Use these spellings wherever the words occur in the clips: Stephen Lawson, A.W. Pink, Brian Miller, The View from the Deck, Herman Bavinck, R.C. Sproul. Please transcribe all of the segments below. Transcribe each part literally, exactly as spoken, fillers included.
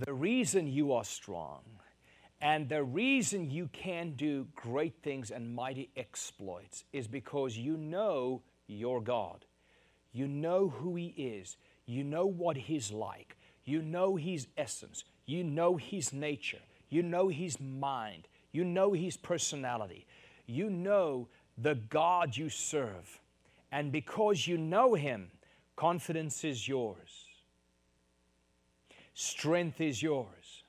the reason you are strong and the reason you can do great things and mighty exploits is because you know your God. You know who He is. You know what He's like. You know His essence. You know His nature. You know His mind. You know His personality. You know the God you serve. And because you know Him, confidence is yours. Strength is yours.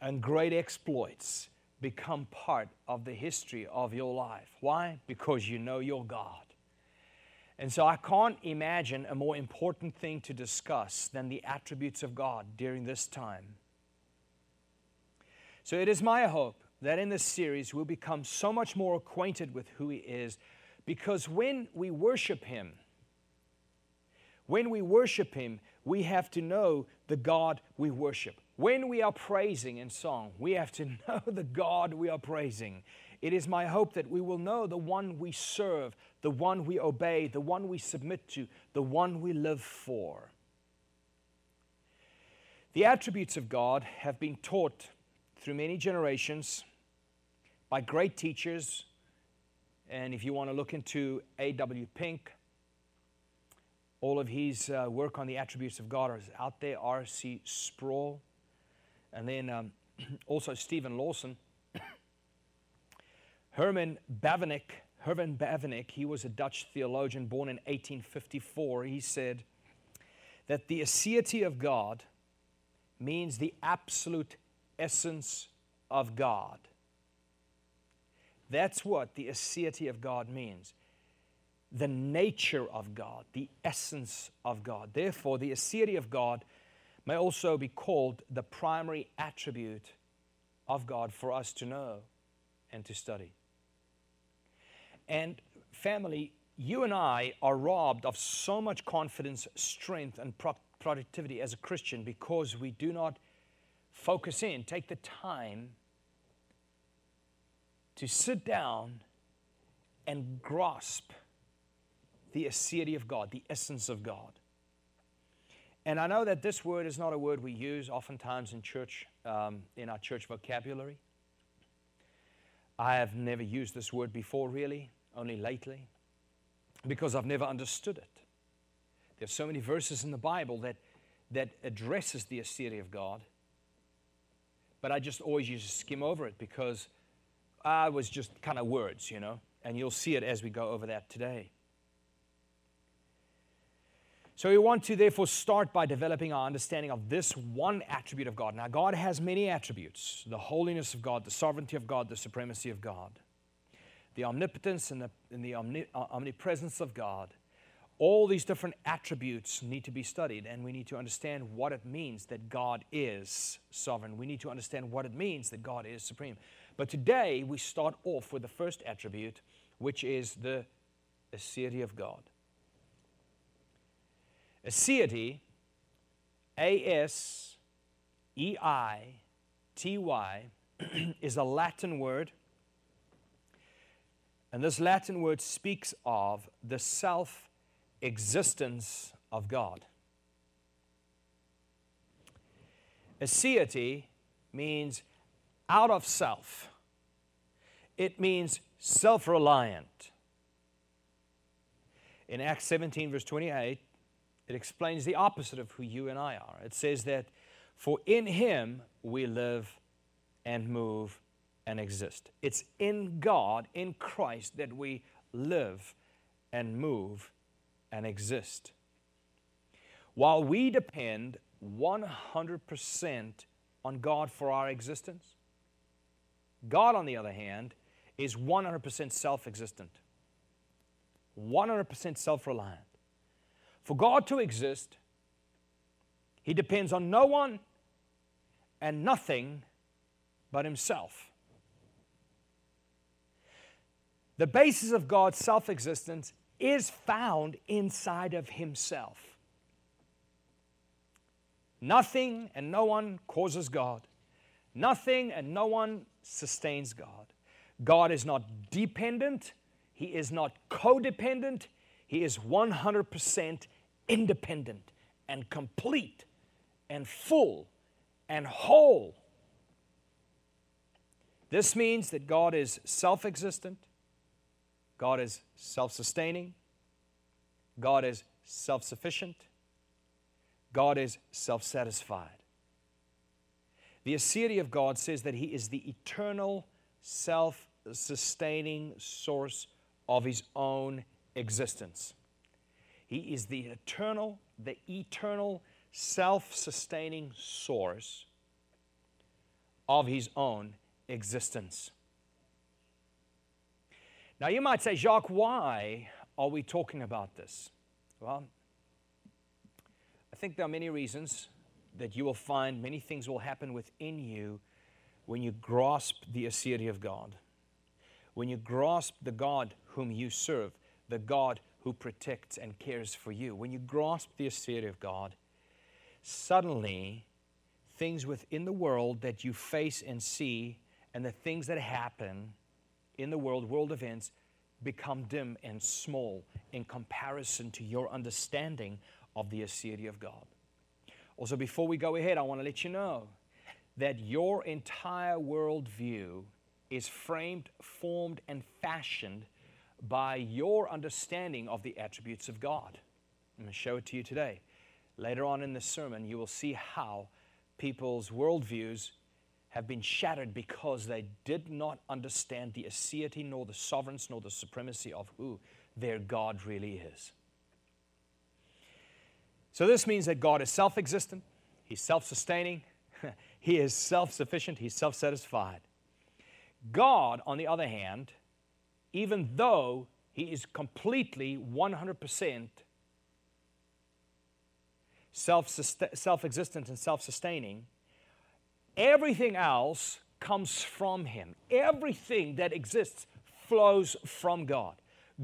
And great exploits become part of the history of your life. Why? Because you know your God. And so I can't imagine a more important thing to discuss than the attributes of God during this time. So it is my hope that in this series we'll become so much more acquainted with who He is, because when we worship Him, when we worship Him, we have to know the God we worship. When we are praising in song, we have to know the God we are praising. It is my hope that we will know the one we serve, the one we obey, the one we submit to, the one we live for. The attributes of God have been taught through many generations by great teachers. And if you want to look into A W Pink, all of his uh, work on the attributes of God is out there. R C Sproul, and then um, also Stephen Lawson. Herman Bavinck, Herman Bavinck, he was a Dutch theologian born in eighteen fifty-four. He said that the aseity of God means the absolute essence of God. That's what the aseity of God means. The nature of God, the essence of God. Therefore, the aseity of God may also be called the primary attribute of God for us to know and to study. And family, you and I are robbed of so much confidence, strength, and pro- productivity as a Christian because we do not focus in, take the time to sit down and grasp the aseity of God, the essence of God. And I know that this word is not a word we use oftentimes in church, um, in our church vocabulary. I have never used this word before, really, only lately, because I've never understood it. There's so many verses in the Bible that, that addresses the aseity of God, but I just always used to skim over it because I was just kind of words, you know, and you'll see it as we go over that today. So we want to therefore start by developing our understanding of this one attribute of God. Now, God has many attributes: the holiness of God, the sovereignty of God, the supremacy of God, the omnipotence and the, and the omni, uh, omnipresence of God. All these different attributes need to be studied, and we need to understand what it means that God is sovereign. We need to understand what it means that God is supreme. But today, we start off with the first attribute, which is the aseity of God. Aseity, A S E I T Y, is a Latin word. And this Latin word speaks of the self-existence of God. Aseity means out of self. It means self-reliant. In Acts seventeen, verse twenty-eight, it explains the opposite of who you and I are. It says that, for in Him we live and move and exist. It's in God, in Christ, that we live and move and exist. While we depend one hundred percent on God for our existence, God, on the other hand, is one hundred percent self-existent, one hundred percent self-reliant. For God to exist, He depends on no one and nothing but Himself. The basis of God's self-existence is found inside of Himself. Nothing and no one causes God. Nothing and no one sustains God. God is not dependent. He is not codependent. He is one hundred percent independent and complete and full and whole. This means that God is self-existent, God is self-sustaining, God is self-sufficient, God is self-satisfied. The Assyri of God says that He is the eternal, self-sustaining source of His own existence. He is the eternal, the eternal, self-sustaining source of His own existence. Now you might say, Jacques, why are we talking about this? Well, I think there are many reasons that you will find many things will happen within you when you grasp the Assyri of God, when you grasp the God whom you serve, the God who protects and cares for you. When you grasp the Assyri of God, suddenly things within the world that you face and see and the things that happen in the world, world events, become dim and small in comparison to your understanding of the Assyri of God. Also, before we go ahead, I want to let you know that your entire worldview is framed, formed, and fashioned by your understanding of the attributes of God. I'm going to show it to you today. Later on in this sermon, you will see how people's worldviews have been shattered because they did not understand the aseity, nor the sovereignty, nor the supremacy of who their God really is. So this means that God is self-existent, He's self-sustaining, He is self-sufficient, He's self-satisfied. God, on the other hand, even though He is completely one hundred percent self-existent and self-sustaining, everything else comes from Him. Everything that exists flows from God.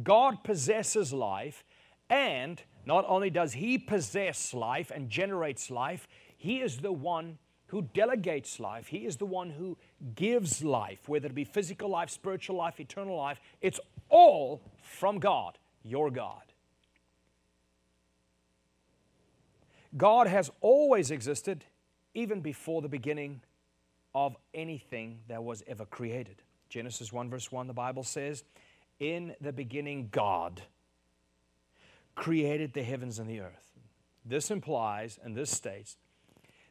God possesses life, and not only does He possess life and generates life, He is the one who delegates life. He is the one who gives life, whether it be physical life, spiritual life, eternal life. It's all from God, your God. God has always existed, even before the beginning of anything that was ever created. Genesis one verse one, the Bible says, "In the beginning God created the heavens and the earth." This implies, and this states,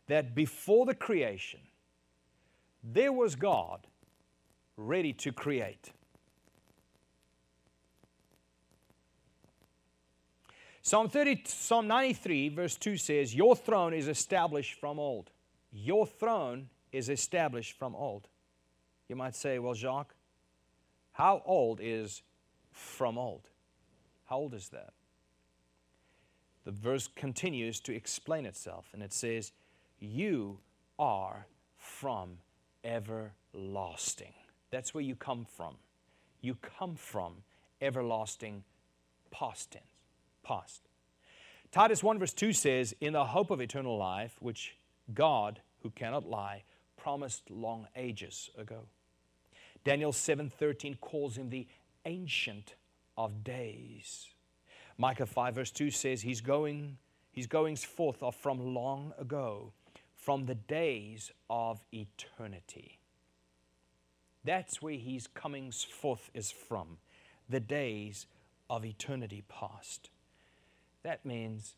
that before the creation, there was God ready to create. Psalm ninety-three verse two says, "Your throne is established from old." Your throne is established from old. You might say, well, Jacques, how old is from old? How old is that? The verse continues to explain itself, and it says, "You are from everlasting." That's where you come from. You come from everlasting, past tense, past. Titus one verse two says, "In the hope of eternal life, which God, who cannot lie, promised long ages ago." Daniel seven thirteen calls Him the Ancient of Days. Micah five verse two says, He's going, His goings forth are from long ago, from the days of eternity. That's where His comings forth is from, the days of eternity past. That means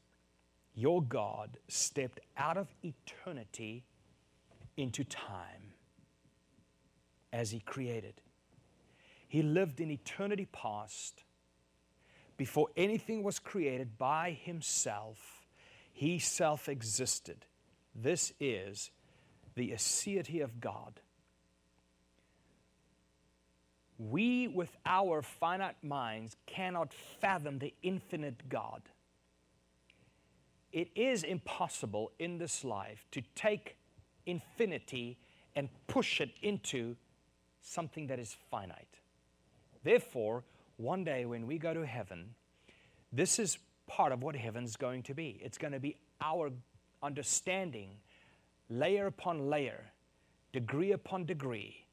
your God stepped out of eternity into time as He created. He lived in eternity past. Before anything was created by Himself, He self-existed. This is the aseity of God. We, with our finite minds, cannot fathom the infinite God. It is impossible in this life to take infinity and push it into something that is finite. Therefore, one day when we go to heaven, this is part of what heaven's going to be. It's going to be our understanding, layer upon layer, degree upon degree,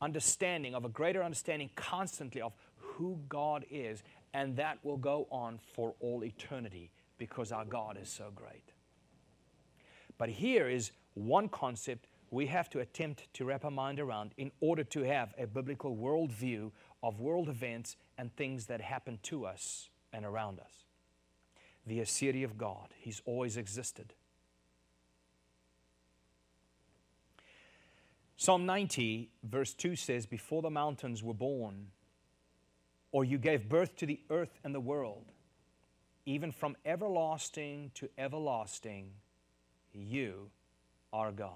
understanding of a greater understanding constantly of who God is, and that will go on for all eternity because our God is so great. But here is one concept we have to attempt to wrap our mind around in order to have a biblical worldview of world events and things that happen to us and around us. The Assyri of God, He's always existed. Psalm ninety verse two says, before the mountains were born, or you gave birth to the earth and the world, even from everlasting to everlasting, you are God.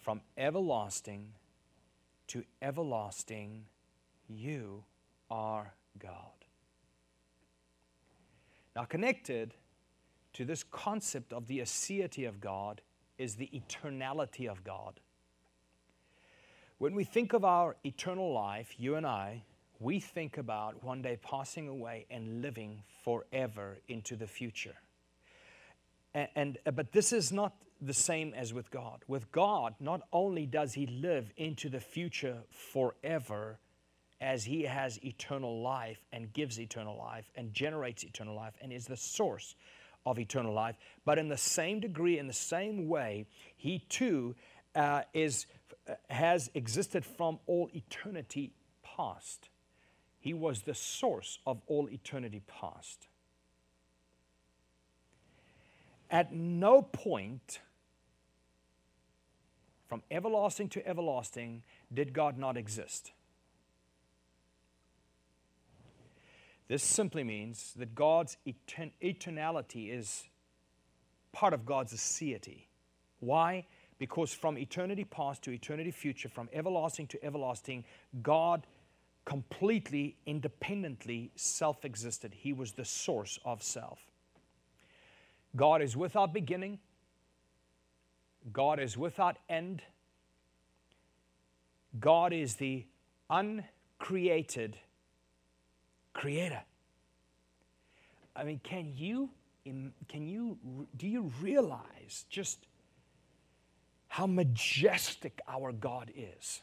From everlasting to everlasting, you are God. Now, connected to this concept of the aseity of God is the eternality of God. When we think of our eternal life, you and I, we think about one day passing away and living forever into the future. And, and but this is not the same as with God. With God, not only does He live into the future forever, as He has eternal life and gives eternal life and generates eternal life and is the source of eternal life, but in the same degree, in the same way, He too uh, is, has existed from all eternity past. He was the source of all eternity past. At no point, from everlasting to everlasting, did God not exist. This simply means that God's etern eternality is part of God's aseity. Why? Because from eternity past to eternity future, from everlasting to everlasting, God completely, independently self-existed. He was the source of self. God is without beginning. God is without end. God is the uncreated Creator. I mean, can you, can you, do you realize just how majestic our God is?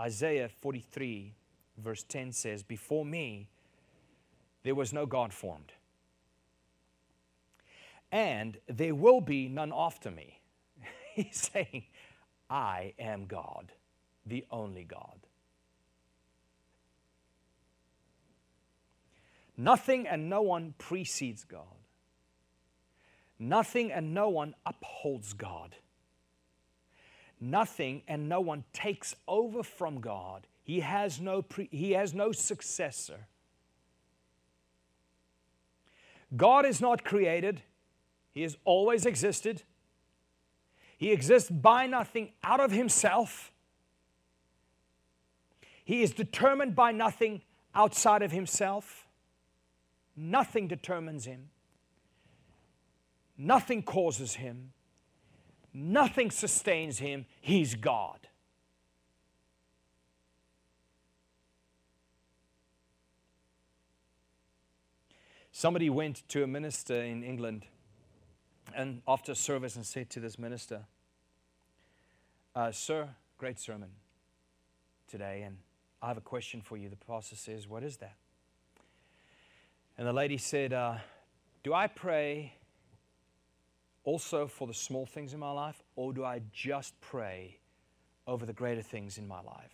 Isaiah forty-three verse ten says, before me there was no God formed, and there will be none after me. He's saying, I am God, the only God. Nothing and no one precedes God. Nothing and no one upholds God. Nothing and no one takes over from God. He has no, pre he has no successor. God is not created. He has always existed. He exists by nothing, out of Himself. He is determined by nothing outside of Himself. Nothing determines Him. Nothing causes Him. Nothing sustains Him. He's God. Somebody went to a minister in England, and after service, and said to this minister, uh, sir, great sermon today, and I have a question for you. The pastor says, what is that? And the lady said, uh, do I pray also for the small things in my life, or do I just pray over the greater things in my life?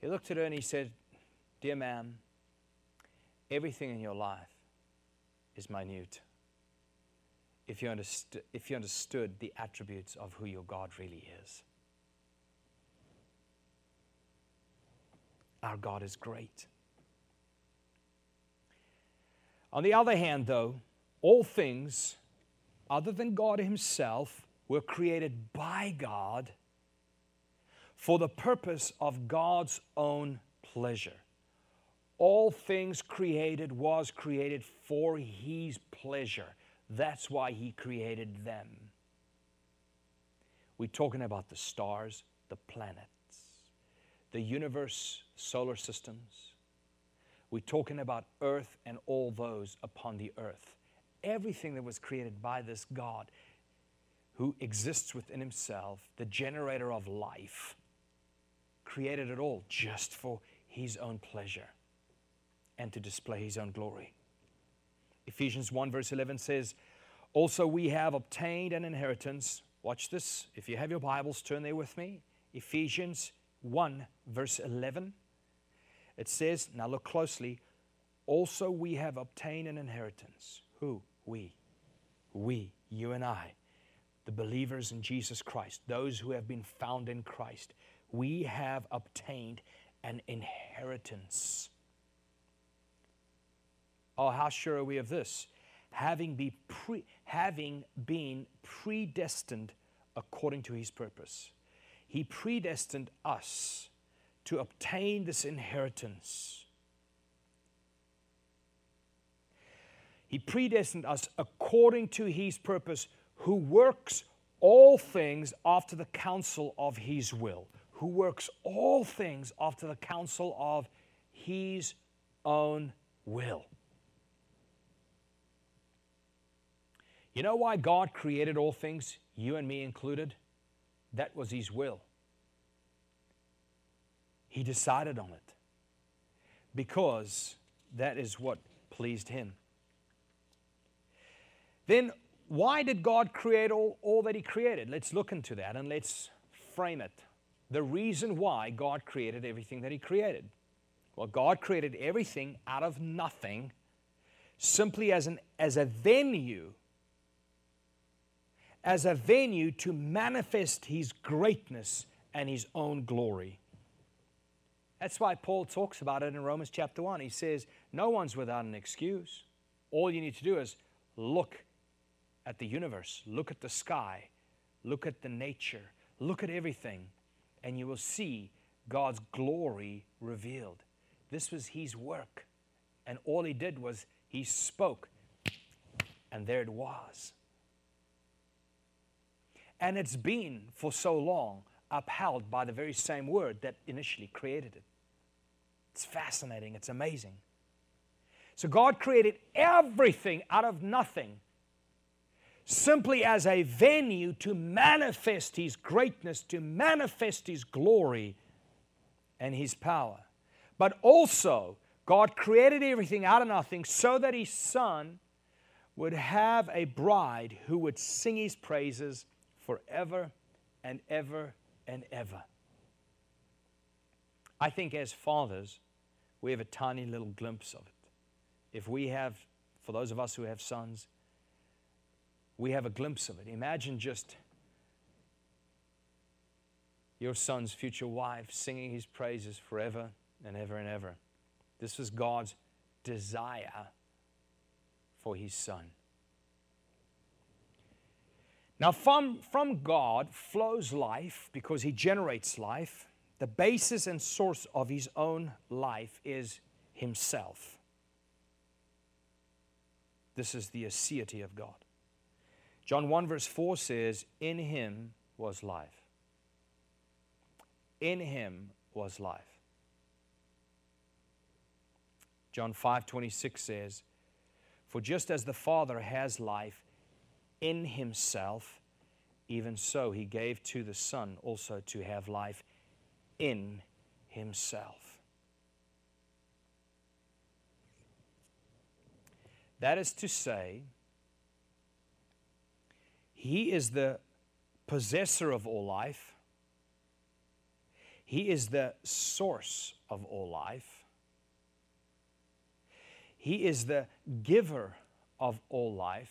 He looked at her and he said, dear ma'am, everything in your life is minute if you, underst- if you understood the attributes of who your God really is. Our God is great. On the other hand, though, all things other than God Himself were created by God for the purpose of God's own pleasure. All things created was created for His pleasure. That's why He created them. We're talking about the stars, the planets, the universe, solar systems. We're talking about earth and all those upon the earth. Everything that was created by this God who exists within Himself, the generator of life, created it all just for His own pleasure and to display His own glory. Ephesians one verse eleven says, also we have obtained an inheritance. Watch this. If you have your Bibles, turn there with me. Ephesians one verse eleven. It says, now look closely, also we have obtained an inheritance. Who? We. We, you and I, the believers in Jesus Christ, those who have been found in Christ. We have obtained an inheritance. Oh, how sure are we of this? Having, be pre, having been predestined according to His purpose. He predestined us to obtain this inheritance. He predestined us according to His purpose, who works all things after the counsel of His will. Who works all things after the counsel of His own will. You know why God created all things, you and me included? That was His will. He decided on it because that is what pleased Him. Then why did God create all, all that He created? Let's look into that and let's frame it. The reason why God created everything that He created. Well, God created everything out of nothing simply as, an, as a venue as a venue to manifest His greatness and His own glory. That's why Paul talks about it in Romans chapter one. He says, no one's without an excuse. All you need to do is look at the universe, look at the sky, look at the nature, look at everything, and you will see God's glory revealed. This was His work, and all He did was He spoke, and there it was. And it's been, for so long, upheld by the very same word that initially created it. It's fascinating. It's amazing. So God created everything out of nothing, simply as a venue to manifest His greatness, to manifest His glory and His power. But also, God created everything out of nothing so that His Son would have a bride who would sing His praises forever and ever and ever. I think as fathers, we have a tiny little glimpse of it. If we have, for those of us who have sons, we have a glimpse of it. Imagine just your son's future wife singing His praises forever and ever and ever. This was God's desire for His Son. Now, from, from God flows life because He generates life. The basis and source of His own life is Himself. This is the aseity of God. John one verse four says, in Him was life. In Him was life. John five twenty-six says, for just as the Father has life in Himself, even so He gave to the Son also to have life in Himself. That is to say, He is the possessor of all life. He is the source of all life. He is the giver of all life.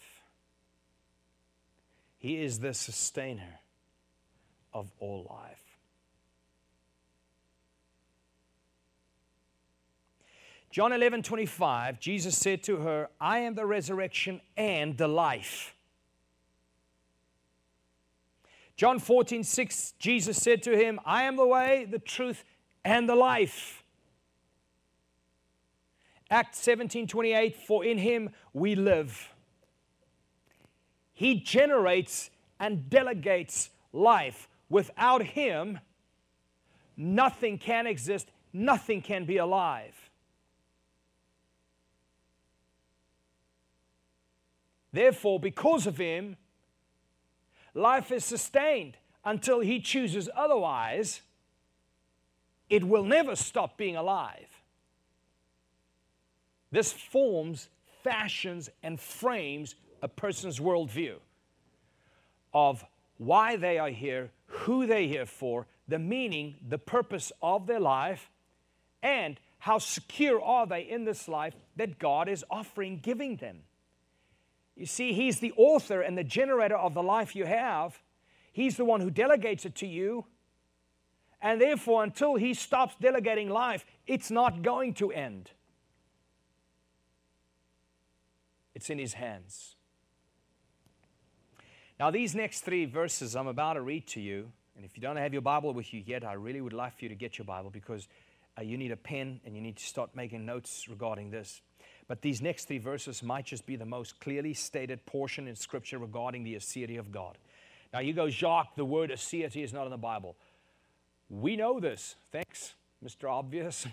He is the sustainer of all life. John eleven twenty-five, Jesus said to her, I am the resurrection and the life. John fourteen six, Jesus said to him, I am the way, the truth, and the life. Acts seventeen twenty-eight, for in Him we live. He generates and delegates life. Without Him, nothing can exist, nothing can be alive. Therefore, because of Him, life is sustained until He chooses otherwise. It will never stop being alive. This forms fashions and frames a person's worldview of why they are here, who they're here for, the meaning, the purpose of their life, and how secure are they in this life that God is offering, giving them. You see, He's the author and the generator of the life you have. He's the one who delegates it to you. And therefore, until He stops delegating life, it's not going to end. It's in His hands. Now, these next three verses I'm about to read to you, and if you don't have your Bible with you yet, I really would like for you to get your Bible, because uh, you need a pen and you need to start making notes regarding this. But these next three verses might just be the most clearly stated portion in Scripture regarding the aseity of God. Now, you go, Jacques, the word aseity is not in the Bible. We know this. Thanks, Mister Obvious.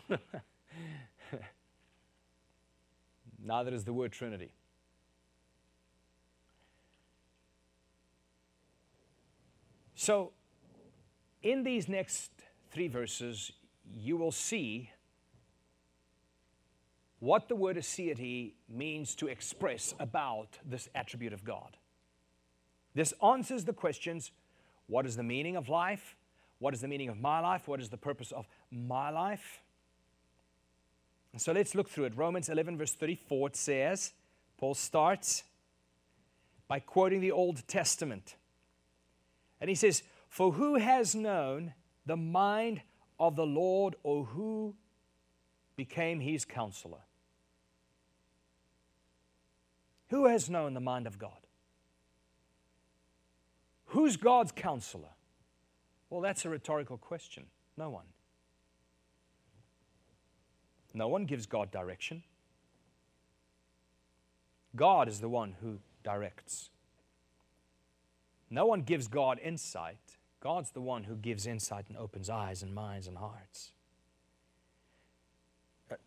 Neither is the word Trinity. So, in these next three verses, you will see what the word aseity means to express about this attribute of God. This answers the questions, what is the meaning of life? What is the meaning of my life? What is the purpose of my life? And so let's look through it. Romans eleven verse thirty-four, it says, Paul starts by quoting the Old Testament. And he says, for who has known the mind of the Lord, or who became His counselor? Who has known the mind of God? Who's God's counselor? Well, that's a rhetorical question. No one. No one gives God direction. God is the one who directs. No one gives God insight. God's the one who gives insight and opens eyes and minds and hearts.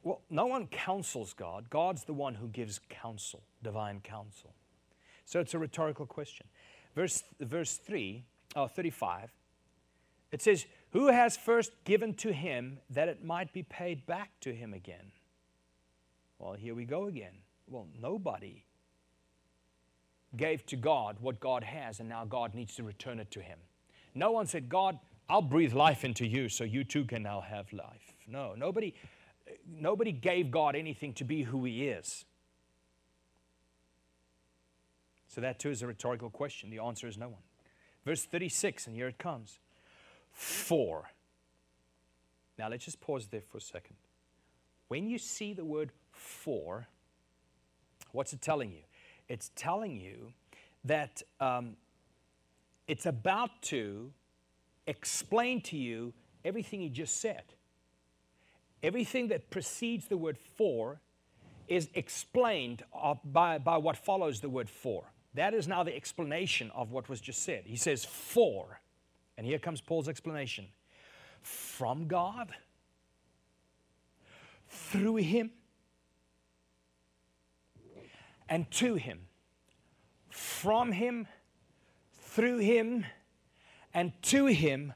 Well, no one counsels God. God's the one who gives counsel, divine counsel. So it's a rhetorical question. Verse, verse three, oh, thirty-five, it says, who has first given to him that it might be paid back to him again? Well, here we go again. Well, nobody gave to God what God has, and now God needs to return it to him. No one said, God, I'll breathe life into you so you too can now have life. No, nobody... Nobody gave God anything to be who He is. So that too is a rhetorical question. The answer is no one. Verse thirty-six, and here it comes. For. Now let's just pause there for a second. When you see the word for, what's it telling you? It's telling you that um, it's about to explain to you everything He just said. Everything that precedes the word for is explained by, by what follows the word for. That is now the explanation of what was just said. He says, for, and here comes Paul's explanation, from God, through Him, and to Him. From Him, through Him, and to Him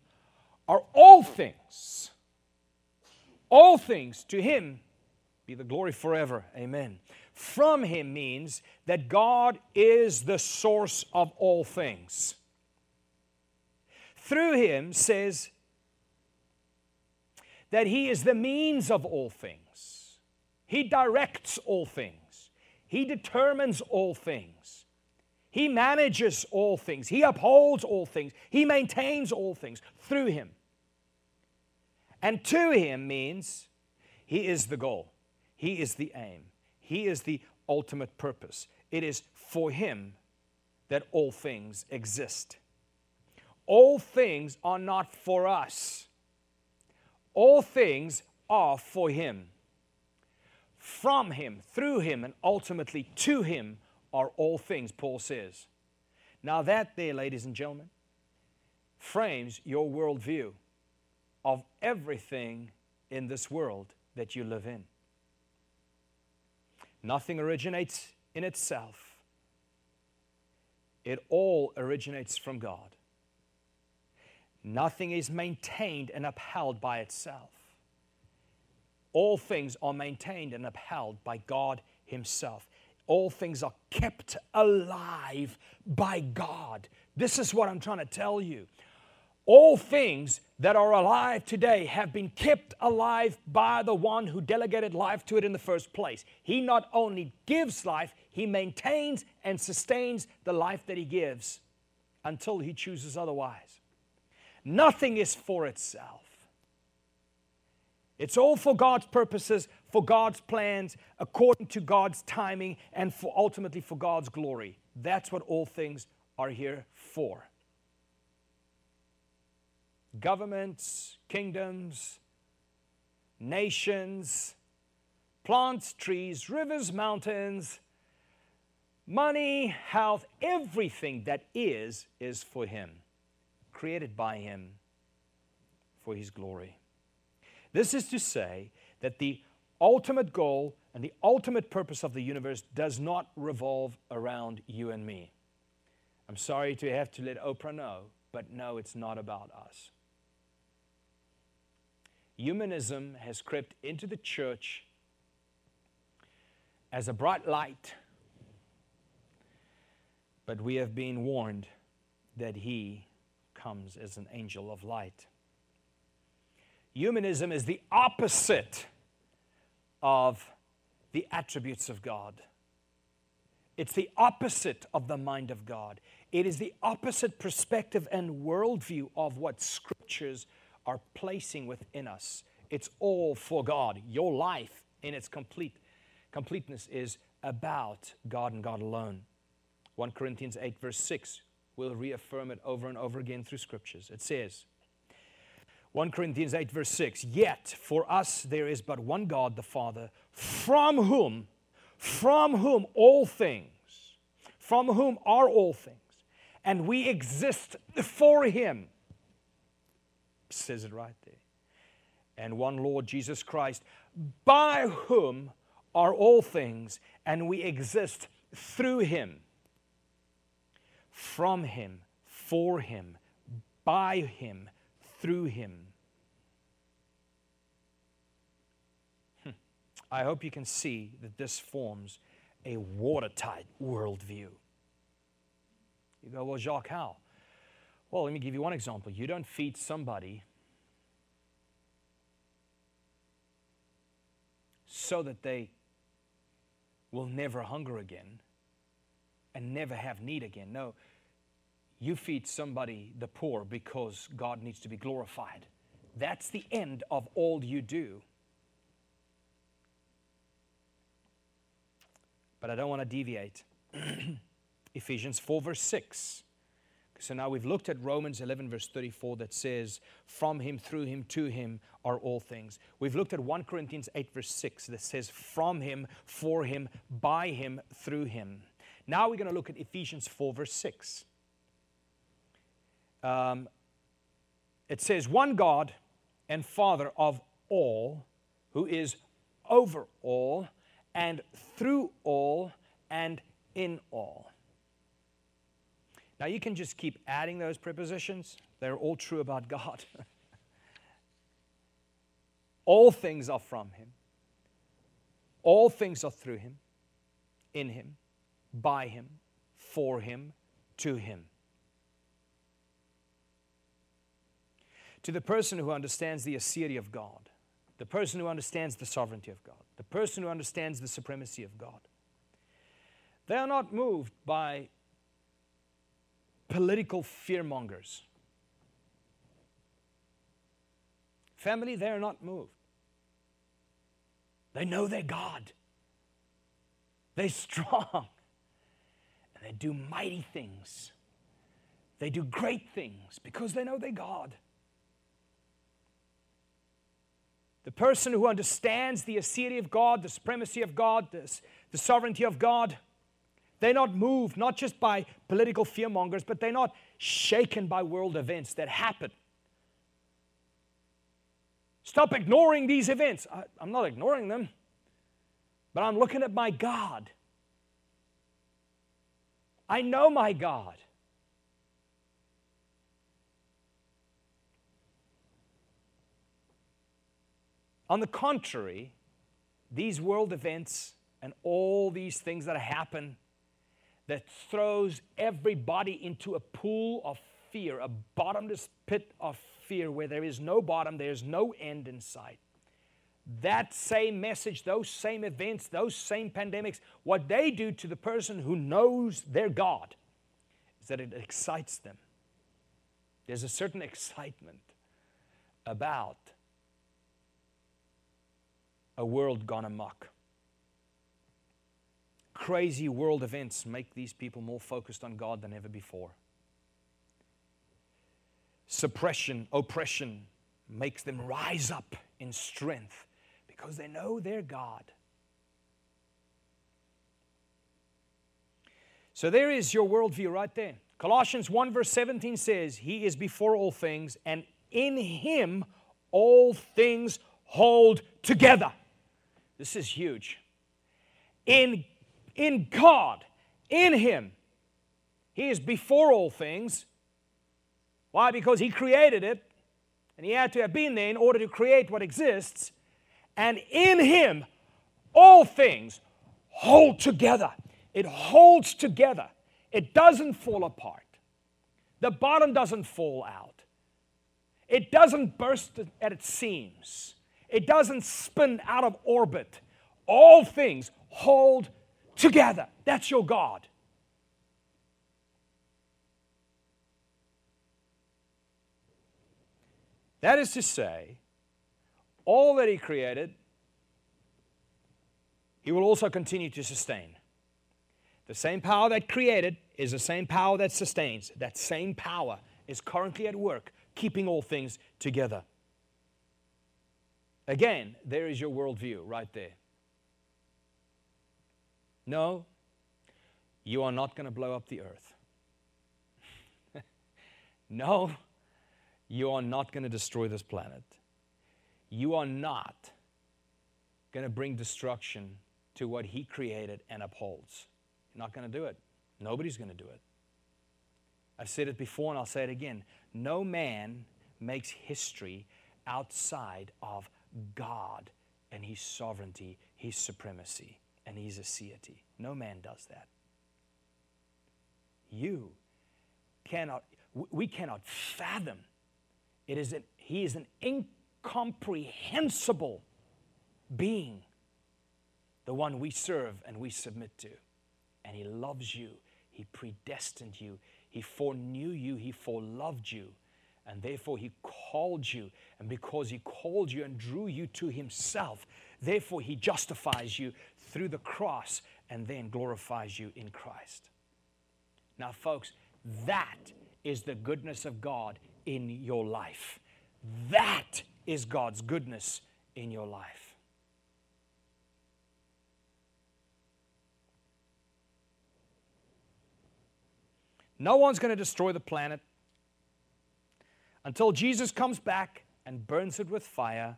are all things. All things to Him be the glory forever. Amen. From Him means that God is the source of all things. Through Him says that He is the means of all things. He directs all things. He determines all things. He manages all things. He upholds all things. He maintains all things through Him. And to Him means He is the goal. He is the aim. He is the ultimate purpose. It is for Him that all things exist. All things are not for us. All things are for Him. From Him, through Him, and ultimately to Him are all things, Paul says. Now that there, ladies and gentlemen, frames your worldview of everything in this world that you live in. Nothing originates in itself. It all originates from God. Nothing is maintained and upheld by itself. All things are maintained and upheld by God Himself. All things are kept alive by God. This is what I'm trying to tell you. All things that are alive today have been kept alive by the one who delegated life to it in the first place. He not only gives life, he maintains and sustains the life that he gives until he chooses otherwise. Nothing is for itself. It's all for God's purposes, for God's plans, according to God's timing, and for ultimately for God's glory. That's what all things are here for. Governments, kingdoms, nations, plants, trees, rivers, mountains, money, health, everything that is, is for Him, created by Him for His glory. This is to say that the ultimate goal and the ultimate purpose of the universe does not revolve around you and me. I'm sorry to have to let Oprah know, but no, it's not about us. Humanism has crept into the church as a bright light, but we have been warned that He comes as an angel of light. Humanism is the opposite of the attributes of God. It's the opposite of the mind of God. It is the opposite perspective and worldview of what scriptures are placing within us. It's all for God. Your life in its complete completeness is about God and God alone. First Corinthians eight verse six, we'll reaffirm it over and over again through scriptures. It says, First Corinthians eight verse six, yet for us there is but one God, the Father, from whom, from whom all things, from whom are all things, and we exist for Him. Says it right there. And one Lord Jesus Christ, by whom are all things, and we exist through Him, from Him, for Him, by Him, through Him. Hm. I hope you can see that this forms a watertight worldview. You go, well, Jacques, how? Well, let me give you one example. You don't feed somebody so that they will never hunger again and never have need again. No. You feed somebody, the poor, because God needs to be glorified. That's the end of all you do. But I don't want to deviate. Ephesians four verse six. So now we've looked at Romans eleven verse thirty-four that says, from Him, through Him, to Him are all things. We've looked at First Corinthians eight verse six that says, from Him, for Him, by Him, through Him. Now we're going to look at Ephesians four verse six. Um, it says, one God and Father of all, who is over all, and through all, and in all. Now you can just keep adding those prepositions. They're all true about God. All things are from Him. All things are through Him, in Him, by Him, for Him, to Him. To the person who understands the aseity of God, the person who understands the sovereignty of God, the person who understands the supremacy of God, they are not moved by political fearmongers. Family, they are not moved. They know their God. They're strong. And they do mighty things. They do great things because they know their God. The person who understands the aseity of God, the supremacy of God, the, the sovereignty of God, they're not moved, not just by political fearmongers, but they're not shaken by world events that happen. Stop ignoring these events. I, I'm not ignoring them, but I'm looking at my God. I know my God. On the contrary, these world events and all these things that happen that throws everybody into a pool of fear, a bottomless pit of fear where there is no bottom, there is no end in sight. That same message, those same events, those same pandemics, what they do to the person who knows their God is that it excites them. There's a certain excitement about a world gone amok. Crazy world events make these people more focused on God than ever before. Suppression, oppression makes them rise up in strength because they know their God. So there is your worldview right there. Colossians one verse seventeen says, He is before all things, and in Him all things hold together. This is huge. In, in God, in Him, He is before all things. Why? Because He created it, and He had to have been there in order to create what exists. And in Him, all things hold together. It holds together. It doesn't fall apart. The bottom doesn't fall out. It doesn't burst at its seams. It doesn't spin out of orbit. All things hold together. That's your God. That is to say, all that He created, He will also continue to sustain. The same power that created is the same power that sustains. That same power is currently at work, keeping all things together. Again, there is your worldview right there. No, you are not going to blow up the earth. No, you are not going to destroy this planet. You are not going to bring destruction to what He created and upholds. You're not going to do it. Nobody's going to do it. I've said it before and I'll say it again. No man makes history outside of God and His sovereignty, His supremacy, and His aseity. No man does that. You cannot, we cannot fathom. It is an, he is an incomprehensible being, the one we serve and we submit to. And He loves you. He predestined you. He foreknew you. He foreloved you. And therefore He called you. And because He called you and drew you to Himself, therefore He justifies you through the cross and then glorifies you in Christ. Now, folks, that is the goodness of God in your life. That is God's goodness in your life. No one's going to destroy the planet until Jesus comes back and burns it with fire.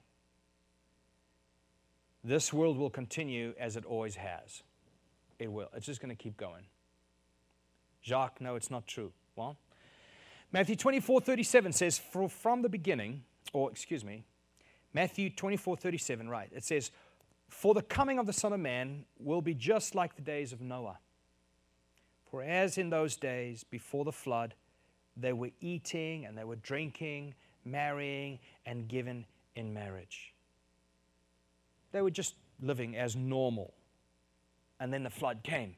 This world will continue as it always has. It will. It's just going to keep going. Jacques, no, it's not true. Well, Matthew twenty-four thirty-seven says, For from the beginning, or excuse me, Matthew twenty-four thirty-seven, right. It says, For the coming of the Son of Man will be just like the days of Noah. For as in those days before the flood, they were eating and they were drinking, marrying and given in marriage. They were just living as normal. And then the flood came.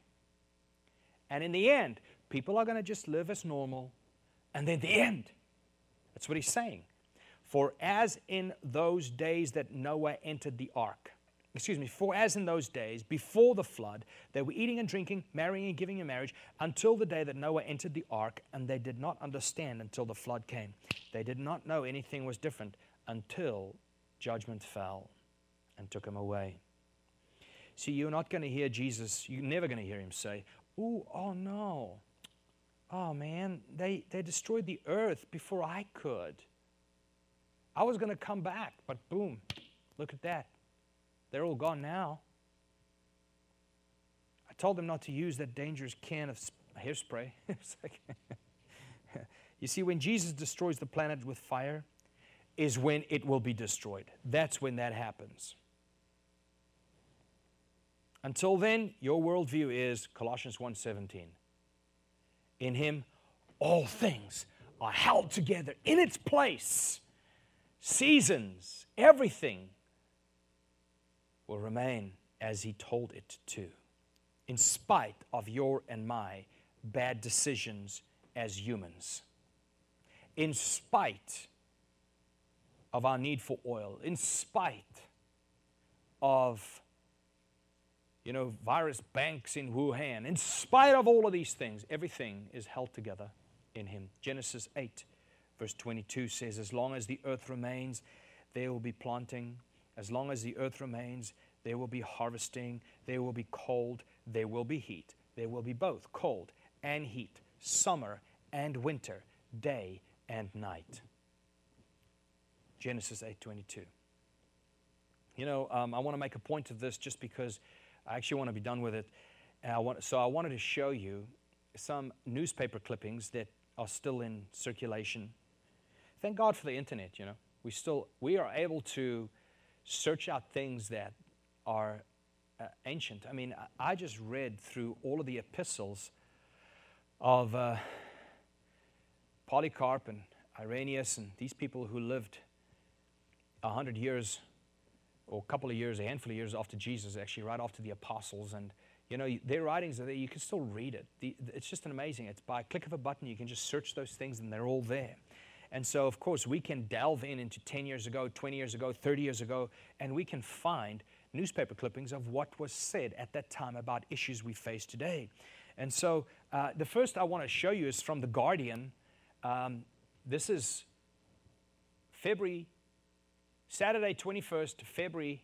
And in the end, people are going to just live as normal. And then the end. That's what He's saying. For as in those days that Noah entered the ark, excuse me, for as in those days before the flood, they were eating and drinking, marrying and giving in marriage, until the day that Noah entered the ark, and they did not understand until the flood came. They did not know anything was different until judgment fell and took them away. See, you're not going to hear Jesus, you're never going to hear Him say, Ooh, oh no, oh man, they, they destroyed the earth before I could. I was going to come back, but boom, look at that. They're all gone now. I told them not to use that dangerous can of hairspray. It's like you see, when Jesus destroys the planet with fire is when it will be destroyed. That's when that happens. Until then, your worldview is Colossians one seventeen. In him, all things are held together in its place. Seasons, everything will remain as he told it to, in spite of your and my bad decisions as humans, in spite of our need for oil, in spite of, you know, virus banks in Wuhan, in spite of all of these things, everything is held together in him. Genesis eight verse twenty-two says, as long as the earth remains, there will be planting. As long as the earth remains, there will be harvesting. There will be cold. There will be heat. There will be both cold and heat, summer and winter, day and night. Genesis eight twenty-two. You know, um, I want to make a point of this just because I actually want to be done with it. And I want, so I wanted to show you some newspaper clippings that are still in circulation. Thank God for the internet, you know. We still, we are able to search out things that are uh, ancient. I mean, I, I just read through all of the epistles of uh, Polycarp and Irenaeus and these people who lived a hundred years or a couple of years, a handful of years after Jesus, actually, right after the apostles. And, you know, their writings are there. You can still read it. The, it's just an amazing. It's by a click of a button. You can just search those things, and they're all there. And so, of course, we can delve in into ten years ago, twenty years ago, thirty years ago, and we can find newspaper clippings of what was said at that time about issues we face today. And so uh, the first I want to show you is from The Guardian. Um, this is February, Saturday, twenty-first of February,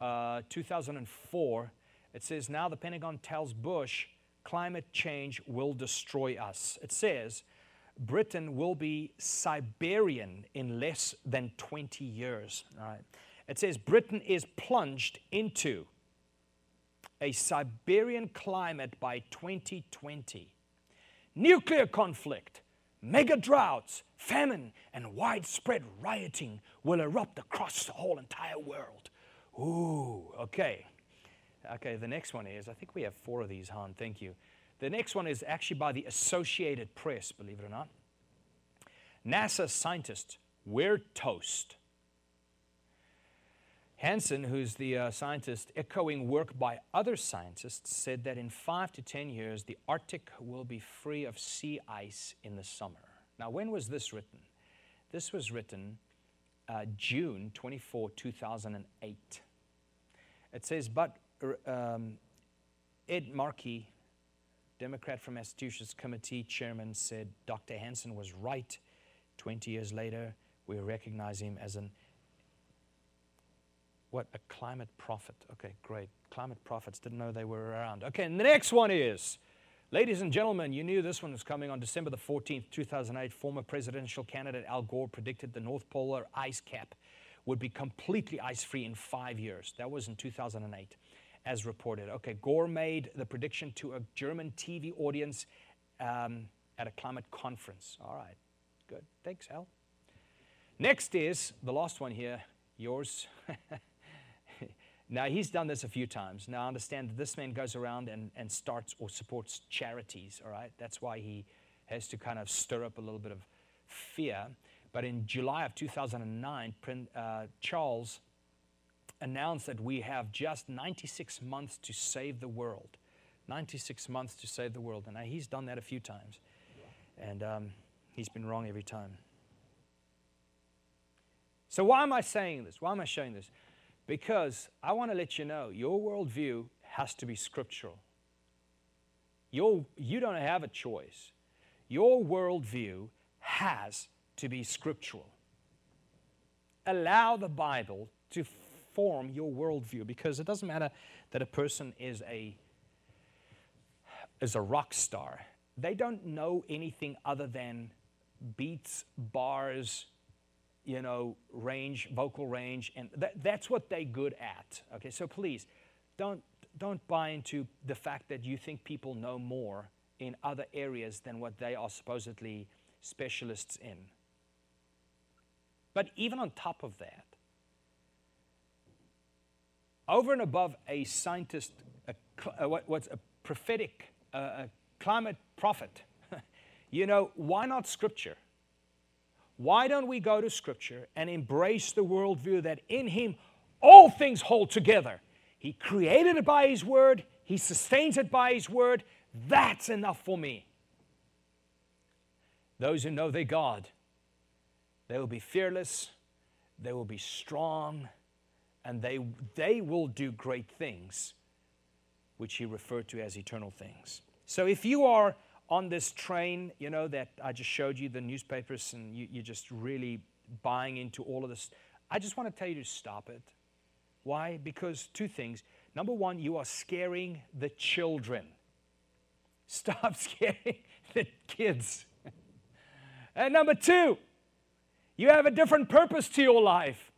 uh, two thousand four. It says, now the Pentagon tells Bush, climate change will destroy us. It says, Britain will be Siberian in less than twenty years. All right. It says Britain is plunged into a Siberian climate by twenty twenty. Nuclear conflict, mega droughts, famine, and widespread rioting will erupt across the whole entire world. Ooh, okay. Okay, the next one is, I think we have four of these, Han, thank you. The next one is actually by the Associated Press, believe it or not. NASA scientist, we're toast. Hansen, who's the uh, scientist echoing work by other scientists, said that in five to ten years, the Arctic will be free of sea ice in the summer. Now, when was this written? This was written uh, June twenty-fourth, two thousand eight. It says, but um, Ed Markey, Democrat from Massachusetts Committee Chairman, said Doctor Hansen was right. twenty years later, we recognize him as an, what, a climate prophet. Okay, great. Climate prophets, didn't know they were around. Okay, and the next one is, ladies and gentlemen, you knew this one was coming. On December the fourteenth, two thousand eight, former presidential candidate Al Gore predicted the North Polar ice cap would be completely ice-free in five years. That was in two thousand eight. As reported. Okay, Gore made the prediction to a German T V audience um, at a climate conference. All right, good. Thanks, Al. Next is the last one here, yours. Now, he's done this a few times. Now, I understand that this man goes around and, and starts or supports charities, all right? That's why he has to kind of stir up a little bit of fear. But in July of two thousand nine, uh, Charles announced that we have just ninety-six months to save the world. ninety-six months to save the world. And now he's done that a few times. And um, he's been wrong every time. So why am I saying this? Why am I showing this? Because I want to let you know, your worldview has to be scriptural. Your, you don't have a choice. Your worldview has to be scriptural. Allow the Bible to form your worldview, because it doesn't matter that a person is a is a rock star. They don't know anything other than beats, bars, you know, range, vocal range, and that, that's what they're good at. Okay, so please don't don't buy into the fact that you think people know more in other areas than what they are supposedly specialists in. But even on top of that, over and above a scientist, a, a, what, what's a prophetic, a, a climate prophet, you know, why not Scripture? Why don't we go to Scripture and embrace the worldview that in Him all things hold together? He created it by His Word. He sustains it by His Word. That's enough for me. Those who know their God, they will be fearless, they will be strong, and they, they will do great things, which He referred to as eternal things. So if you are on this train, you know, that I just showed you the newspapers, and you, you're just really buying into all of this, I just want to tell you to stop it. Why? Because two things. Number one, you are scaring the children. Stop scaring the kids. And number two, you have a different purpose to your life.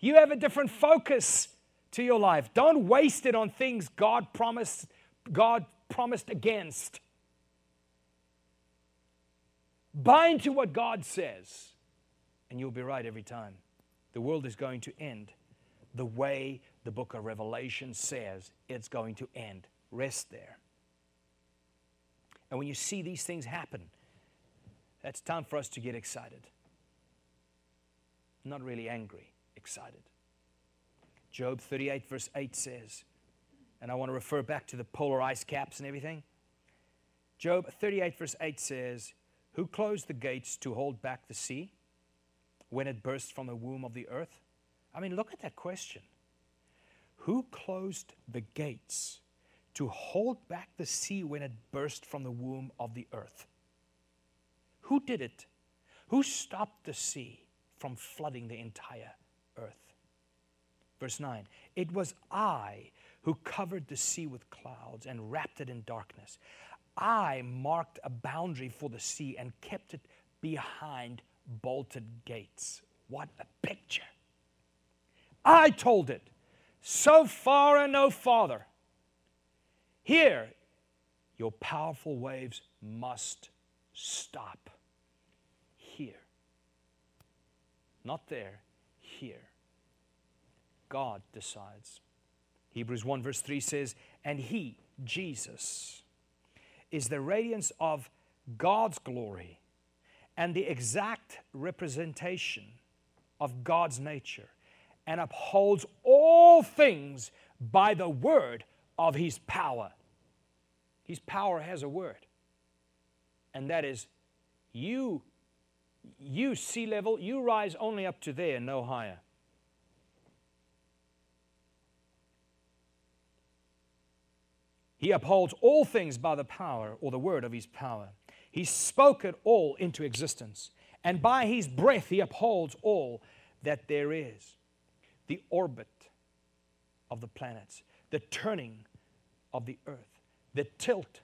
You have a different focus to your life. Don't waste it on things God promised, God promised against. Buy into what God says, and you'll be right every time. The world is going to end the way the book of Revelation says it's going to end. Rest there. And when you see these things happen, that's time for us to get excited. Not really angry, excited. Job thirty-eight verse eight says, and I want to refer back to the polar ice caps and everything. Job thirty-eight verse eight says, "Who closed the gates to hold back the sea when it burst from the womb of the earth?" I mean, look at that question. Who closed the gates to hold back the sea when it burst from the womb of the earth? Who did it? Who stopped the sea from flooding the entire earth? Verse nine, "It was I who covered the sea with clouds and wrapped it in darkness. I marked a boundary for the sea and kept it behind bolted gates." What a picture. "I told it, so far and no farther. Here, your powerful waves must stop. Here." Not there, here. God decides. Hebrews one verse three says, "And He," Jesus, "is the radiance of God's glory and the exact representation of God's nature, and upholds all things by the word of His power." His power has a word, and that is, you You, sea level, you rise only up to there, no higher. "He upholds all things by the power," or the word of His power. "He spoke it all into existence, and by His breath He upholds all that there is." The orbit of the planets, the turning of the earth, the tilt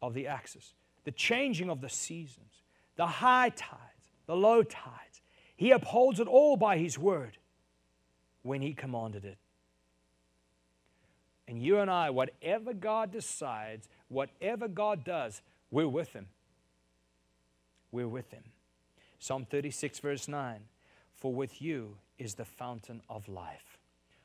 of the axis, the changing of the seasons, the high tides, the low tides. He upholds it all by His word when He commanded it. And you and I, whatever God decides, whatever God does, we're with Him. We're with Him. Psalm thirty-six verse nine, "For with you is the fountain of life."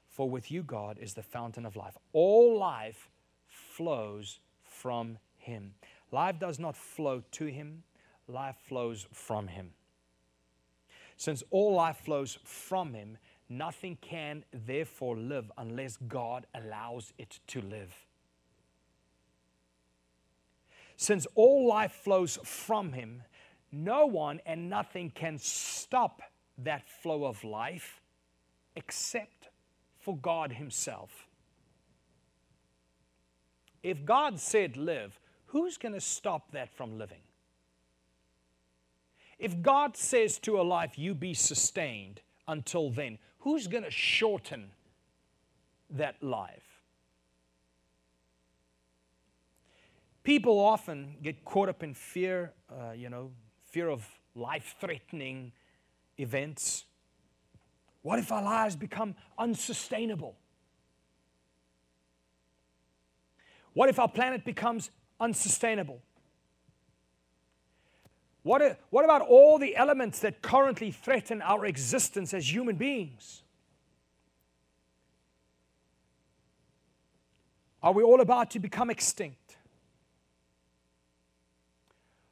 For with you, God, is the fountain of life. All life flows from Him. Life does not flow to Him. Life flows from Him. Since all life flows from Him, nothing can therefore live unless God allows it to live. Since all life flows from Him, no one and nothing can stop that flow of life except for God Himself. If God said live, who's going to stop that from living? If God says to a life, you be sustained until then, who's going to shorten that life? People often get caught up in fear, uh, you know, fear of life-threatening events. What if our lives become unsustainable? What if our planet becomes unsustainable? What, what about all the elements that currently threaten our existence as human beings? Are we all about to become extinct?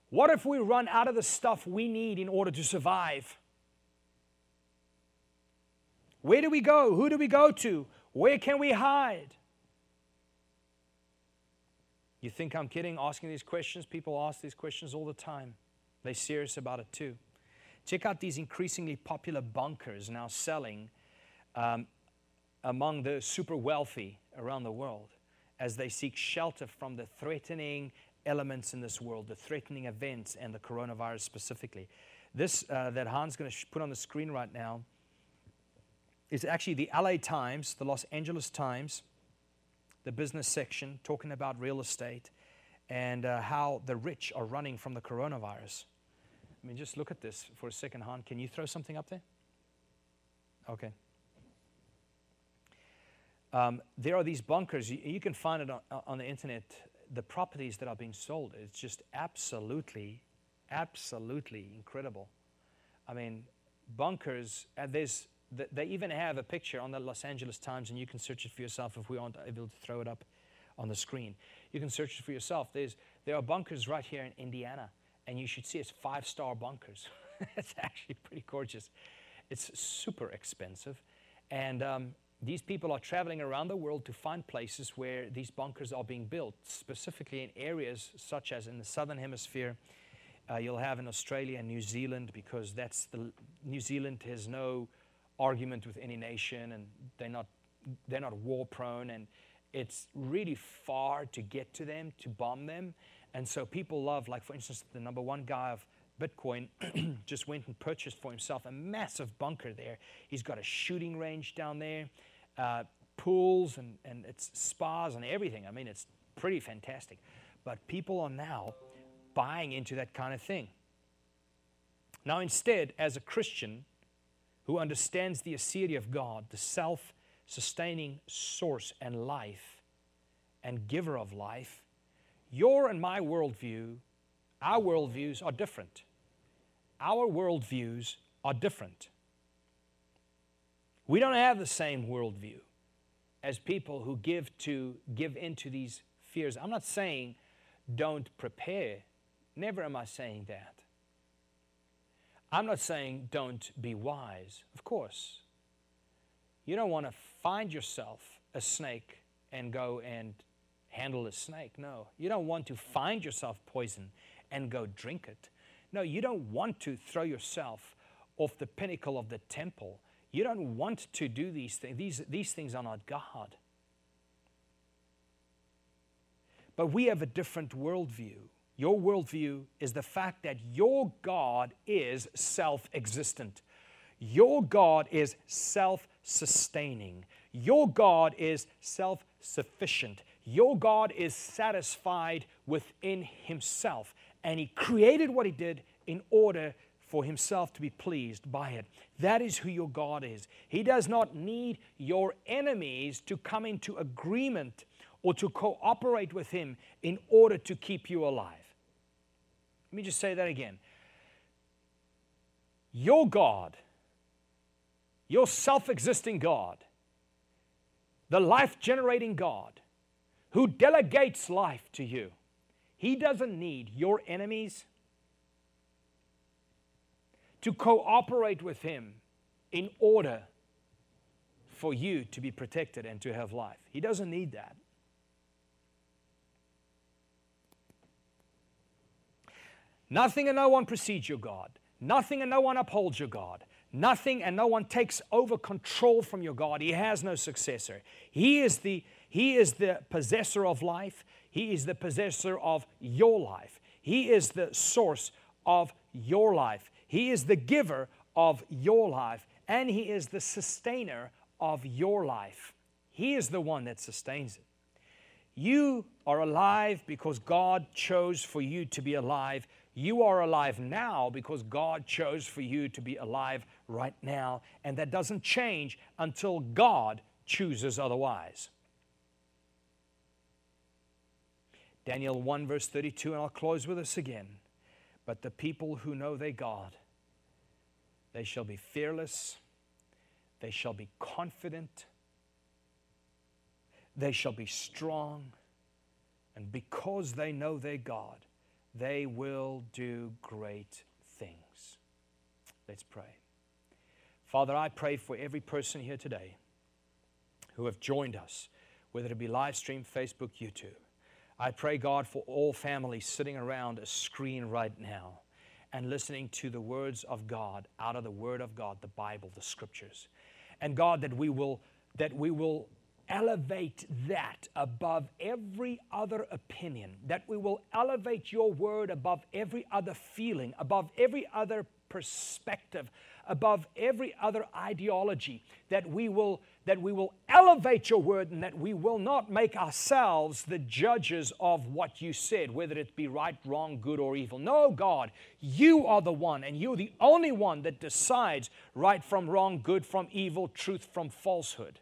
What if we run out of the stuff we need in order to survive? Where do we go? Who do we go to? Where can we hide? You think I'm kidding asking these questions? People ask these questions all the time. They're serious about it too. Check out these increasingly popular bunkers now selling um, among the super wealthy around the world as they seek shelter from the threatening elements in this world, the threatening events, and the coronavirus specifically. This uh, that Han's going to put on the screen right now is actually the L A Times, the Los Angeles Times, the business section, talking about real estate and uh, how the rich are running from the coronavirus. I mean, just look at this for a second, Han. Can you throw something up there? Okay. Um, there are these bunkers. You, you can find it on, on the internet, the properties that are being sold. It's just absolutely, absolutely incredible. I mean, bunkers, uh, there's, th they even have a picture on the Los Angeles Times, and you can search it for yourself if we aren't able to throw it up on the screen. You can search it for yourself. There's, there are bunkers right here in Indiana. And you should see it's five-star bunkers. It's actually pretty gorgeous. It's super expensive. And um, these people are traveling around the world to find places where these bunkers are being built, specifically in areas such as in the Southern Hemisphere. Uh, you'll have in Australia and New Zealand, because that's the, New Zealand has no argument with any nation, and they're not, they're not war-prone, and it's really far to get to them, to bomb them. And so people love, like for instance, the number one guy of Bitcoin just went and purchased for himself a massive bunker there. He's got a shooting range down there, uh, pools and, and it's spas and everything. I mean, it's pretty fantastic. But people are now buying into that kind of thing. Now instead, as a Christian who understands the aseity of God, the self-sustaining source and life and giver of life, your and my worldview, our worldviews are different. Our worldviews are different. We don't have the same worldview as people who give to, give into these fears. I'm not saying don't prepare. Never am I saying that. I'm not saying don't be wise. Of course. You don't want to find yourself a snake and go and handle a snake. No, you don't want to find yourself poison and go drink it. No, you don't want to throw yourself off the pinnacle of the temple. You don't want to do these things. These, these things are not God. But we have a different worldview. Your worldview is the fact that your God is self-existent. Your God is self-sustaining. Your God is self-sufficient. Your God is satisfied within himself, and he created what he did in order for himself to be pleased by it. That is who your God is. He does not need your enemies to come into agreement or to cooperate with him in order to keep you alive. Let me just say that again. Your God, your self-existing God, the life-generating God, who delegates life to you, he doesn't need your enemies to cooperate with him in order for you to be protected and to have life. He doesn't need that. Nothing and no one precedes your God. Nothing and no one upholds your God. Nothing and no one takes over control from your God. He has no successor. He is the He is the possessor of life. He is the possessor of your life. He is the source of your life. He is the giver of your life. And he is the sustainer of your life. He is the one that sustains it. You are alive because God chose for you to be alive. You are alive now because God chose for you to be alive right now. And that doesn't change until God chooses otherwise. Daniel one verse thirty-two, and I'll close with this again. But the people who know their God, they shall be fearless, they shall be confident, They shall be strong, and because they know their God, they will do great things. Let's pray. Father, I pray for every person here today who have joined us, whether it be live stream, Facebook, YouTube. I pray, God, for all families sitting around a screen right now and listening to the words of God, out of the Word of God, the Bible, the Scriptures. And God, that we will, that we will elevate that above every other opinion, that we will elevate your Word above every other feeling, above every other perspective, above every other ideology, that we will that we will elevate your Word, and that we will not make ourselves the judges of what you said, whether it be right, wrong, good, or evil. No, God, you are the one, and you're the only one that decides right from wrong, good from evil, truth from falsehood.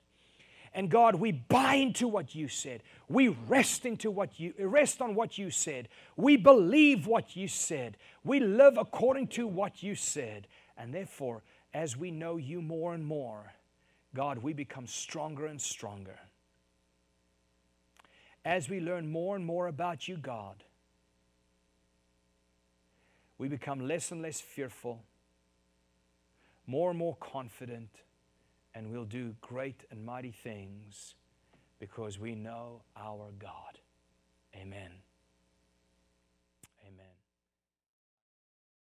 And God, we buy into what you said. We rest into what you rest on what you said. We believe what you said. We live according to what you said. And therefore, as we know you more and more, God, we become stronger and stronger. As we learn more and more about you, God, we become less and less fearful, more and more confident, and we'll do great and mighty things because we know our God. Amen.